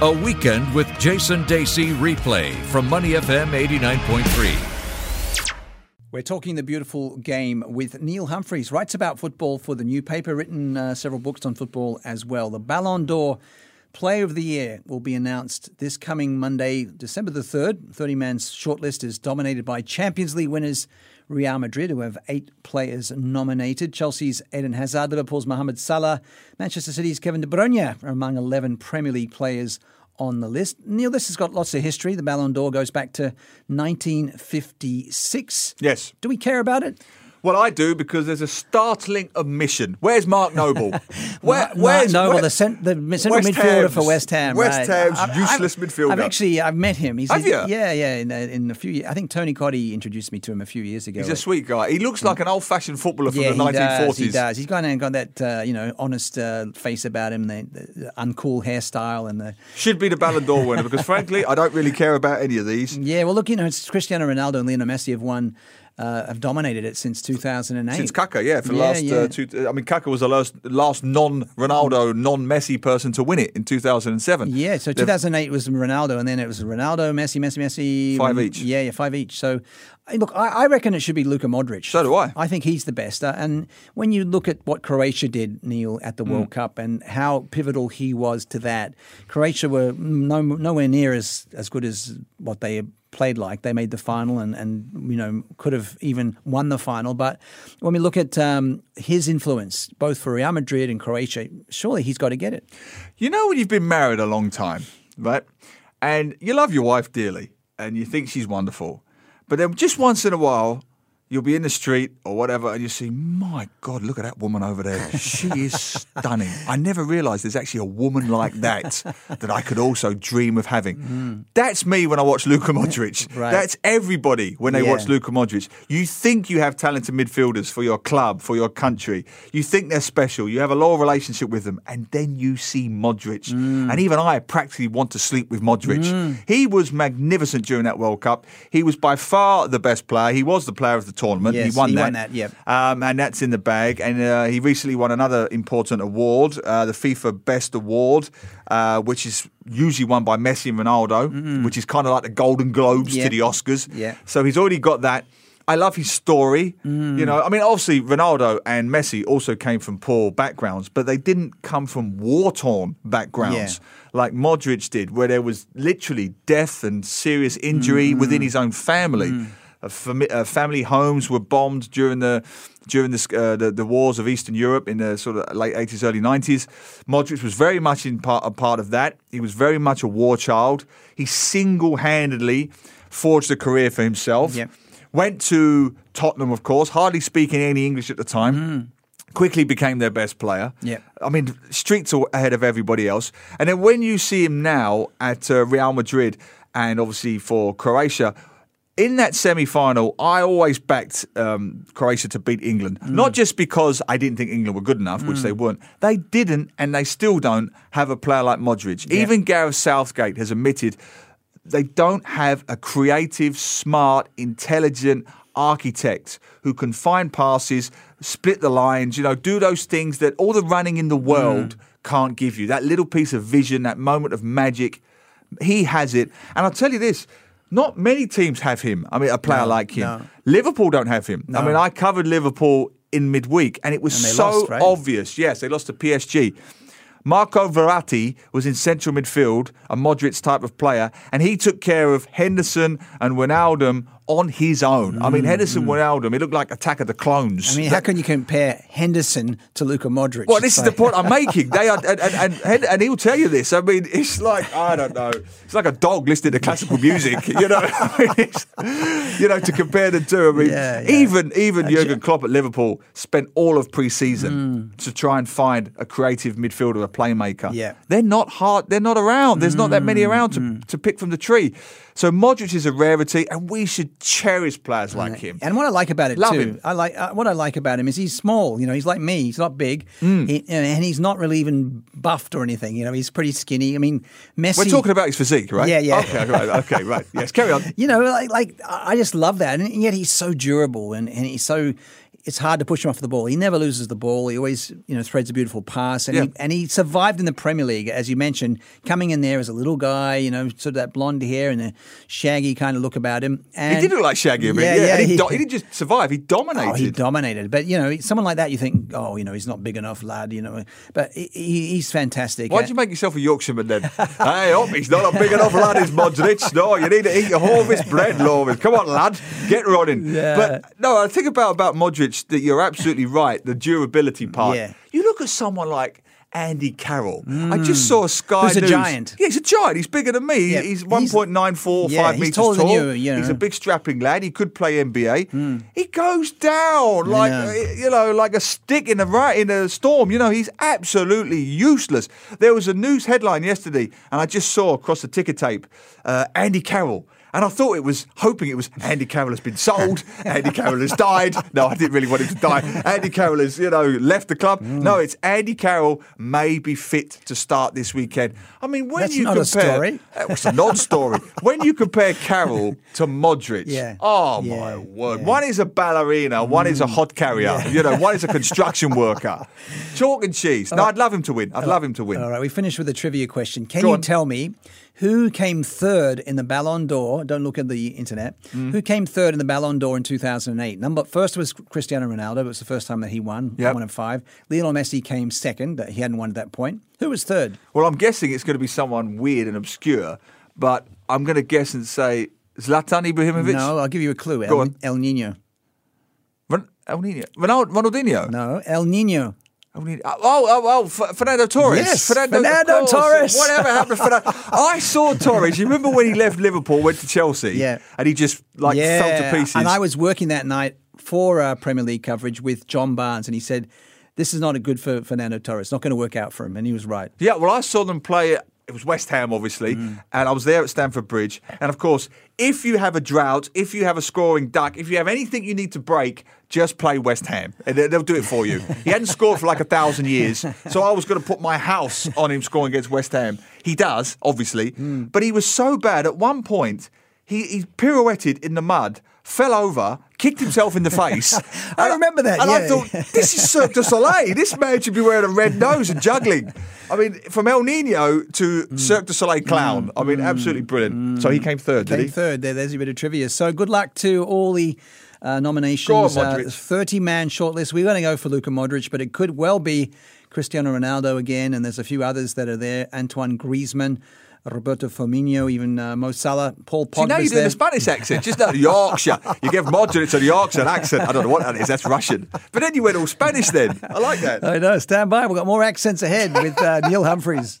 A Weekend with Jason Dacey replay from Money FM 89.3. We're talking the beautiful game with Neil Humphreys, writes about football for The New Paper, written several books on football as well. The Ballon d'Or Player of the Year will be announced this coming Monday, December the 3rd. 30-man shortlist is dominated by Champions League winners Real Madrid, who have 8 players nominated. Chelsea's Eden Hazard, Liverpool's Mohamed Salah, Manchester City's Kevin De Bruyne are among 11 Premier League players on the list. Neil, this has got lots of history. The Ballon d'Or goes back to 1956. Yes. Do we care about it? Well, I do, because there's a startling omission. Where's Mark Noble? Mark Noble, the central midfielder for West Ham. West Ham's useless midfielder. I've met him. Have you? Yeah. In a few years. I think Tony Cottee introduced me to him a few years ago. He's a sweet guy. He looks like an old-fashioned footballer from the 1940s. He does. He's got that honest face about him, the uncool hairstyle, and the should be the Ballon d'Or winner, because frankly, I don't really care about any of these. Yeah, well, look, it's Cristiano Ronaldo and Lionel Messi have won. Have dominated it since 2008. Since Kaka, Kaka was the last non-Ronaldo, non-Messi person to win it in 2007. Yeah, so 2008 was Ronaldo, and then it was Ronaldo, Messi. 5 each. Yeah, 5 each. So, look, I reckon it should be Luka Modric. So do I. I think he's the best. And when you look at what Croatia did, Neil, at the World Cup and how pivotal he was to that, Croatia were nowhere near as good as what they played like. They made the final and could have even won the final. But when we look at his influence, both for Real Madrid and Croatia, surely he's got to get it. You know, when you've been married a long time, right? And you love your wife dearly and you think she's wonderful. But then just once in a while, you'll be in the street or whatever and you see, my God, look at that woman over there. She is stunning. I never realised there's actually a woman like that I could also dream of having. Mm. That's me when I watch Luka Modric. Right. That's everybody when they watch Luka Modric. You think you have talented midfielders for your club, for your country. You think they're special. You have a loyal relationship with them. And then you see Modric. Mm. And even I practically want to sleep with Modric. Mm. He was magnificent during that World Cup. He was by far the best player. He was the player of the tournament. Yes, he won that. And that's in the bag. And he recently won another important award, the FIFA Best Award, which is usually won by Messi and Ronaldo, which is kind of like the Golden Globes to the Oscars. Yeah. So he's already got that. I love his story. Mm. I mean, obviously Ronaldo and Messi also came from poor backgrounds, but they didn't come from war-torn backgrounds like Modric did, where there was literally death and serious injury within his own family. Mm. Family homes were bombed during the wars of Eastern Europe in the sort of late 80s, early 90s. Modric was very much a part of that. He was very much a war child. He single-handedly forged a career for himself. Yep. Went to Tottenham, of course, hardly speaking any English at the time. Mm. Quickly became their best player. Yeah, I mean, streets ahead of everybody else. And then when you see him now at Real Madrid and obviously for Croatia, in that semi-final, I always backed Croatia to beat England. Mm. Not just because I didn't think England were good enough, which they weren't. They didn't, and they still don't, have a player like Modric. Yeah. Even Gareth Southgate has admitted they don't have a creative, smart, intelligent architect who can find passes, split the lines, do those things that all the running in the world can't give you. That little piece of vision, that moment of magic, he has it. And I'll tell you this, not many teams have him. I mean, a player like him. No. Liverpool don't have him. No. I mean, I covered Liverpool in midweek, and it was obvious. Yes, they lost to PSG. Marco Verratti was in central midfield, a Modric type of player, and he took care of Henderson and Wijnaldum on his own. I mean, Henderson, Wijnaldum, it looked like Attack of the Clones. I mean, how can you compare Henderson to Luka Modric? Well, this is the point I'm making. They are, and he'll tell you this. I mean, it's like, I don't know, it's like a dog listening to classical music, I mean, to compare the two. I mean, even Jurgen Klopp at Liverpool spent all of pre-season to try and find a creative midfielder, a playmaker. Yeah. They're not hard. They're not around. There's not that many around to pick from the tree. So Modric is a rarity, and we should cherish players like him. And what I like about it what I like about him is he's small. He's like me. He's not big, and he's not really even buffed or anything. He's pretty skinny. I mean, Messi. We're talking about his physique, right? Yeah. Okay, right. Yes, carry on. I just love that, and yet he's so durable, and he's so. it's hard to push him off the ball. He never loses the ball. He always, threads a beautiful pass. And, he survived in the Premier League, as you mentioned, coming in there as a little guy, sort of that blonde hair and the shaggy kind of look about him. And he did look like Shaggy. He didn't just survive. He dominated. Oh, he dominated. But, someone like that, you think, he's not big enough, lad, But he's fantastic. Why'd you make yourself a Yorkshireman then? Hey, up, he's not a big enough lad, is Modric. No, you need to eat your whole of his bread, Lovis. Come on, lad. Get running. Yeah. But, no, I think about Modric, that you're absolutely right, the durability part. Yeah. You look at someone like Andy Carroll. Mm. I just saw Sky News. He's a giant. Yeah, he's a giant. He's bigger than me. Yeah. He's 1.945 metres tall. He's taller than you. He's a big strapping lad. He could play NBA. Mm. He goes down like a stick in a storm. He's absolutely useless. There was a news headline yesterday, and I just saw across the ticker tape, Andy Carroll. And I thought hoping it was Andy Carroll has been sold, Andy Carroll has died. No, I didn't really want him to die. Andy Carroll has, left the club. Mm. No, it's Andy Carroll may be fit to start this weekend. I mean, when it's a non-story. When you compare Carroll to Modric, my word. Yeah. One is a ballerina, one is a hod carrier, one is a construction worker. Chalk and cheese. No, I'd love him to win. All right, we finish with a trivia question. Can you tell me who came third in the Ballon d'Or? Don't look at the internet. Mm. Who came third in the Ballon d'Or in 2008? First was Cristiano Ronaldo. It was the first time that he won. Yep. 1 of 5. Lionel Messi came second. He hadn't won at that point. Who was third? Well, I'm guessing it's going to be someone weird and obscure, but I'm going to guess and say Zlatan Ibrahimovic. No, I'll give you a clue. Go on. El Nino. El Nino. Ronaldinho. No, El Nino. Fernando Torres. Yes, Fernando Torres. Whatever happened to Fernando? I saw Torres. You remember when he left Liverpool, went to Chelsea? Yeah. And he just fell to pieces. And I was working that night for Premier League coverage with John Barnes, and he said, this is not good for Fernando Torres. It's not going to work out for him. And he was right. Yeah, well, I saw them play. It was West Ham, obviously. Mm. And I was there at Stamford Bridge. And, of course, if you have a drought, if you have a scoring duck, if you have anything you need to break, just play West Ham. And they'll do it for you. He hadn't scored for like 1,000 years. So I was going to put my house on him scoring against West Ham. He does, obviously. Mm. But he was so bad. At one point, he pirouetted in the mud, fell over, kicked himself in the face. I remember that. And I thought, this is Cirque du Soleil. This man should be wearing a red nose and juggling. I mean, from El Nino to Cirque du Soleil clown. I mean, absolutely brilliant. So he came third, did he? Came third. There's a bit of trivia. So good luck to all the nominations. 30-man shortlist. We're going to go for Luka Modric, but it could well be Cristiano Ronaldo again, and there's a few others that are there. Antoine Griezmann, Roberto Firmino, even Mo Salah, Paul Pogba's. So now you're doing a Spanish accent, just not Yorkshire. You give Modric a Yorkshire accent. I don't know what that is. That's Russian. But then you went all Spanish then. I like that. I know. Stand by. We've got more accents ahead with Neil Humphreys.